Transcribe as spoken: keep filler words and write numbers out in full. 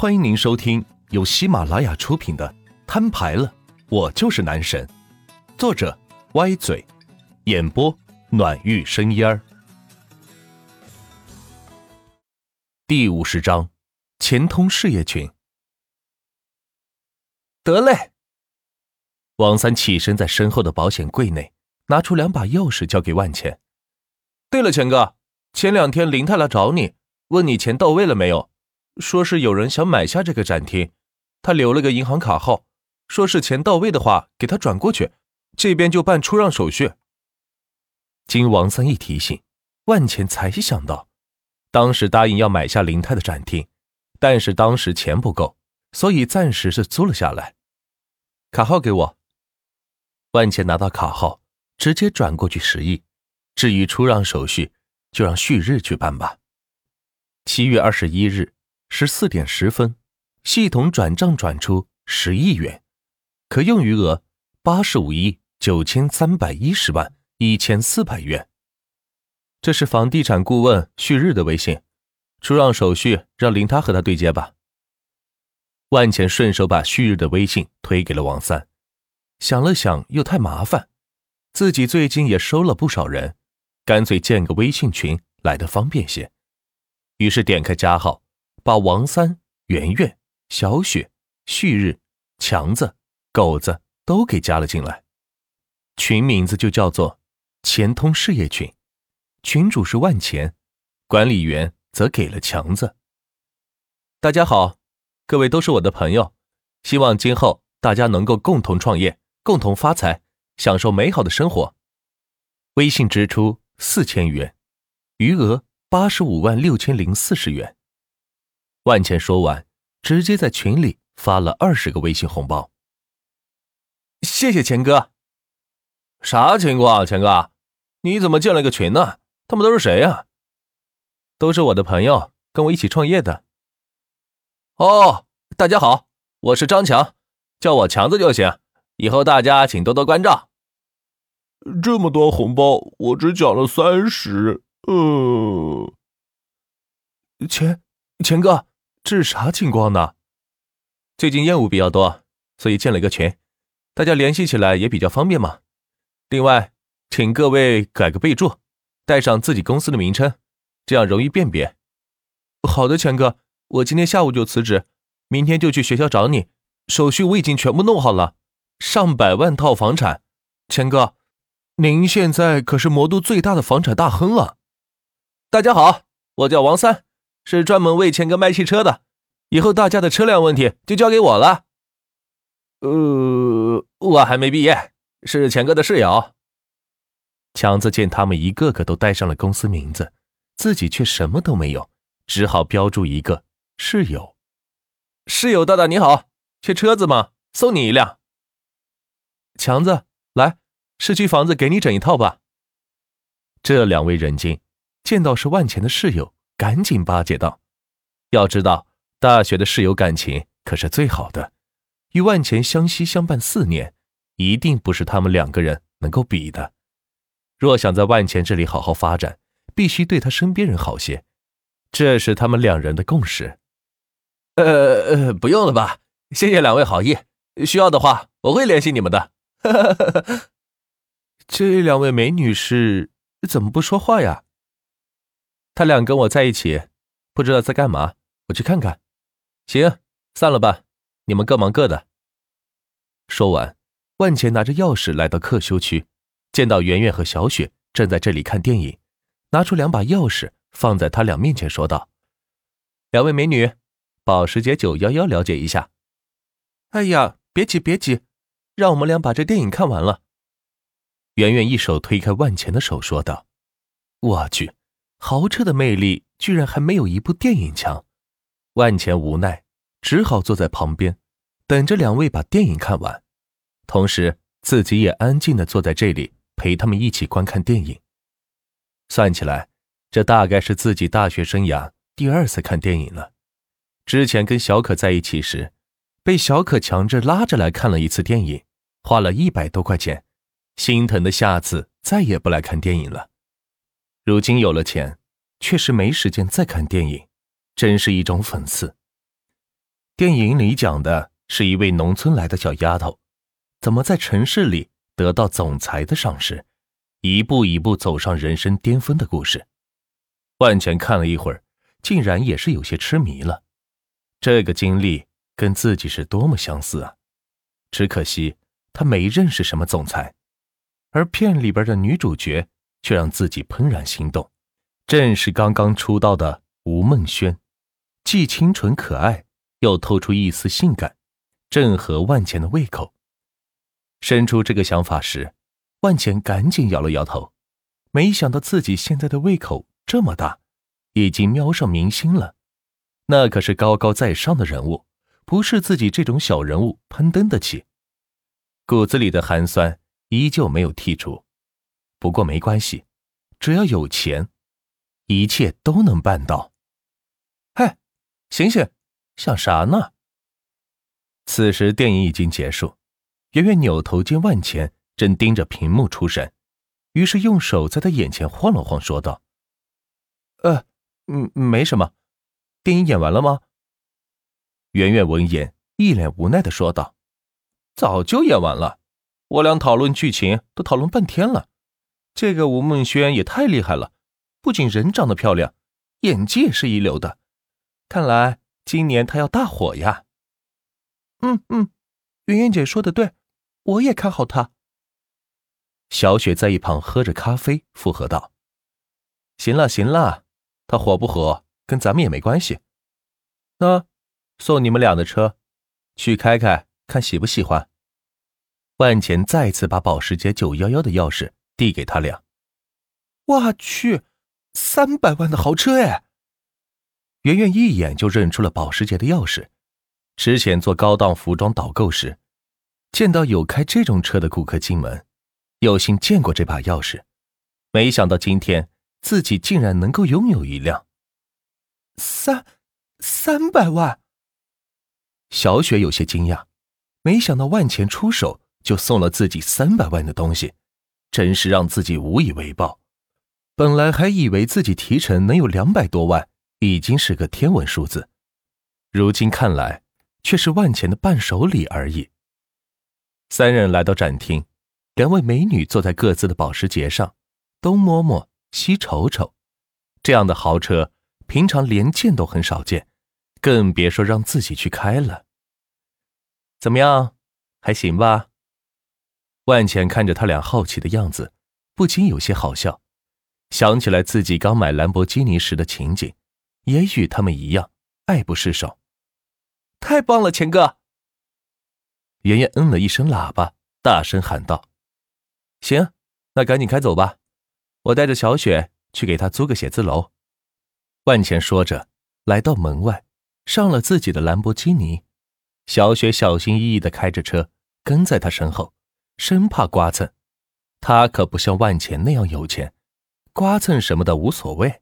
欢迎您收听由喜马拉雅出品的《摊牌了，我就是男神》，作者歪嘴，演播暖玉生烟儿。第五十章，钱通事业群。得嘞。王三起身，在身后的保险柜内拿出两把钥匙，交给万钱。对了，钱哥，前两天林太来找你，问你钱到位了没有，说是有人想买下这个展厅，他留了个银行卡号，说是钱到位的话给他转过去，这边就办出让手续。经王三一提醒，万钱才想到，当时答应要买下林太的展厅，但是当时钱不够，所以暂时是租了下来。卡号给我。万钱拿到卡号，直接转过去十亿。至于出让手续，就让旭日去办吧。七月二十一日十四点十分，系统转账转出十亿元，可用余额八十五亿九千三百一十万一千四百元。这是房地产顾问旭日的微信，出让手续让林他和他对接吧。万钱顺手把旭日的微信推给了王三，想了想又太麻烦，自己最近也收了不少人，干脆建个微信群来得方便些。于是点开加号，把王三、圆圆、小雪、旭日、强子、狗子都给加了进来。群名字就叫做钱通事业群，群主是万钱，管理员则给了强子。大家好，各位都是我的朋友，希望今后大家能够共同创业，共同发财，享受美好的生活。微信支出四千元，余额八十五万六千零四十元。万钱说完，直接在群里发了二十个微信红包。谢谢钱哥。啥情况啊，钱哥，你怎么建了个群呢？他们都是谁啊？都是我的朋友，跟我一起创业的。哦，大家好，我是张强，叫我强子就行，以后大家请多多关照。这么多红包，我只讲了三十。呃，钱钱哥，这是啥情况呢？最近业务比较多，所以建了一个群，大家联系起来也比较方便嘛。另外，请各位改个备注，带上自己公司的名称，这样容易辨别。好的，钱哥，我今天下午就辞职，明天就去学校找你，手续我已经全部弄好了，上百万套房产，钱哥，您现在可是魔都最大的房产大亨了。大家好，我叫王三，是专门为钱哥卖汽车的，以后大家的车辆问题就交给我了。呃，我还没毕业，是钱哥的室友。强子见他们一个个都带上了公司名字，自己却什么都没有，只好标注一个室友。室友大大你好，缺车子吗？送你一辆。强子，来，市区房子给你整一套吧。这两位人精见到是万钱的室友，赶紧巴结道。要知道大学的室友感情可是最好的，与万钱相惜相伴四年，一定不是他们两个人能够比的。若想在万钱这里好好发展，必须对他身边人好些，这是他们两人的共识。呃呃，不用了吧，谢谢两位好意，需要的话我会联系你们的。这两位美女是怎么不说话呀？他俩跟我在一起，不知道在干嘛，我去看看。行，散了吧，你们各忙各的。说完，万钱拿着钥匙来到客修区，见到圆圆和小雪正在这里看电影，拿出两把钥匙放在他俩面前，说道：两位美女，保时捷九一一了解一下。哎呀，别急别急，让我们俩把这电影看完了。圆圆一手推开万钱的手，说道：我去，豪车的魅力居然还没有一部电影强。万钱无奈，只好坐在旁边，等着两位把电影看完，同时自己也安静地坐在这里陪他们一起观看电影。算起来，这大概是自己大学生涯第二次看电影了。之前跟小可在一起时，被小可强制拉着来看了一次电影，花了一百多块钱，心疼的下次再也不来看电影了。如今有了钱，确实没时间再看电影，真是一种讽刺。电影里讲的是一位农村来的小丫头，怎么在城市里得到总裁的赏识，一步一步走上人生巅峰的故事。万全看了一会儿，竟然也是有些痴迷了。这个经历跟自己是多么相似啊！只可惜他没认识什么总裁，而片里边的女主角却让自己怦然心动，正是刚刚出道的吴梦轩，既清纯可爱，又透出一丝性感，正合万茜的胃口。生出这个想法时，万茜赶紧摇了摇头，没想到自己现在的胃口这么大，已经瞄上明星了，那可是高高在上的人物，不是自己这种小人物攀登得起。骨子里的寒酸依旧没有剔除，不过没关系，只要有钱，一切都能办到。嘿，醒醒，想啥呢？此时电影已经结束，圆圆扭头见万茜正盯着屏幕出神，于是用手在他眼前晃了晃，说道：呃嗯，没什么。电影演完了吗？圆圆闻言一脸无奈地说道：早就演完了，我俩讨论剧情都讨论半天了。这个吴梦轩也太厉害了，不仅人长得漂亮，演技也是一流的，看来今年他要大火呀。嗯嗯，圆圆姐说的对，我也看好他。小雪在一旁喝着咖啡附和道：行了行了，他火不火跟咱们也没关系。那送你们俩的车去开开看，喜不喜欢？万茜再次把保时捷九一一的钥匙递给他俩。哇去，三百万的豪车哎！圆圆一眼就认出了保时捷的钥匙，之前做高档服装导购时，见到有开这种车的顾客进门，有幸见过这把钥匙，没想到今天自己竟然能够拥有一辆。三三百万！小雪有些惊讶，没想到万茜出手就送了自己三百万的东西，真是让自己无以为报。本来还以为自己提成能有两百多万，已经是个天文数字，如今看来却是万茜的伴手礼而已。三人来到展厅，两位美女坐在各自的保时捷上，东摸摸西瞅瞅，这样的豪车平常连见都很少见，更别说让自己去开了。怎么样，还行吧？万茜看着他俩好奇的样子，不禁有些好笑，想起来自己刚买兰博基尼时的情景，也与他们一样爱不释手。太棒了，钱哥！圆圆嗯了一声喇叭，大声喊道：行，那赶紧开走吧，我带着小雪去给她租个写字楼。万茜说着来到门外，上了自己的兰博基尼。小雪小心翼翼地开着车跟在她身后，生怕刮蹭。她可不像万茜那样有钱，刮蹭什么的无所谓。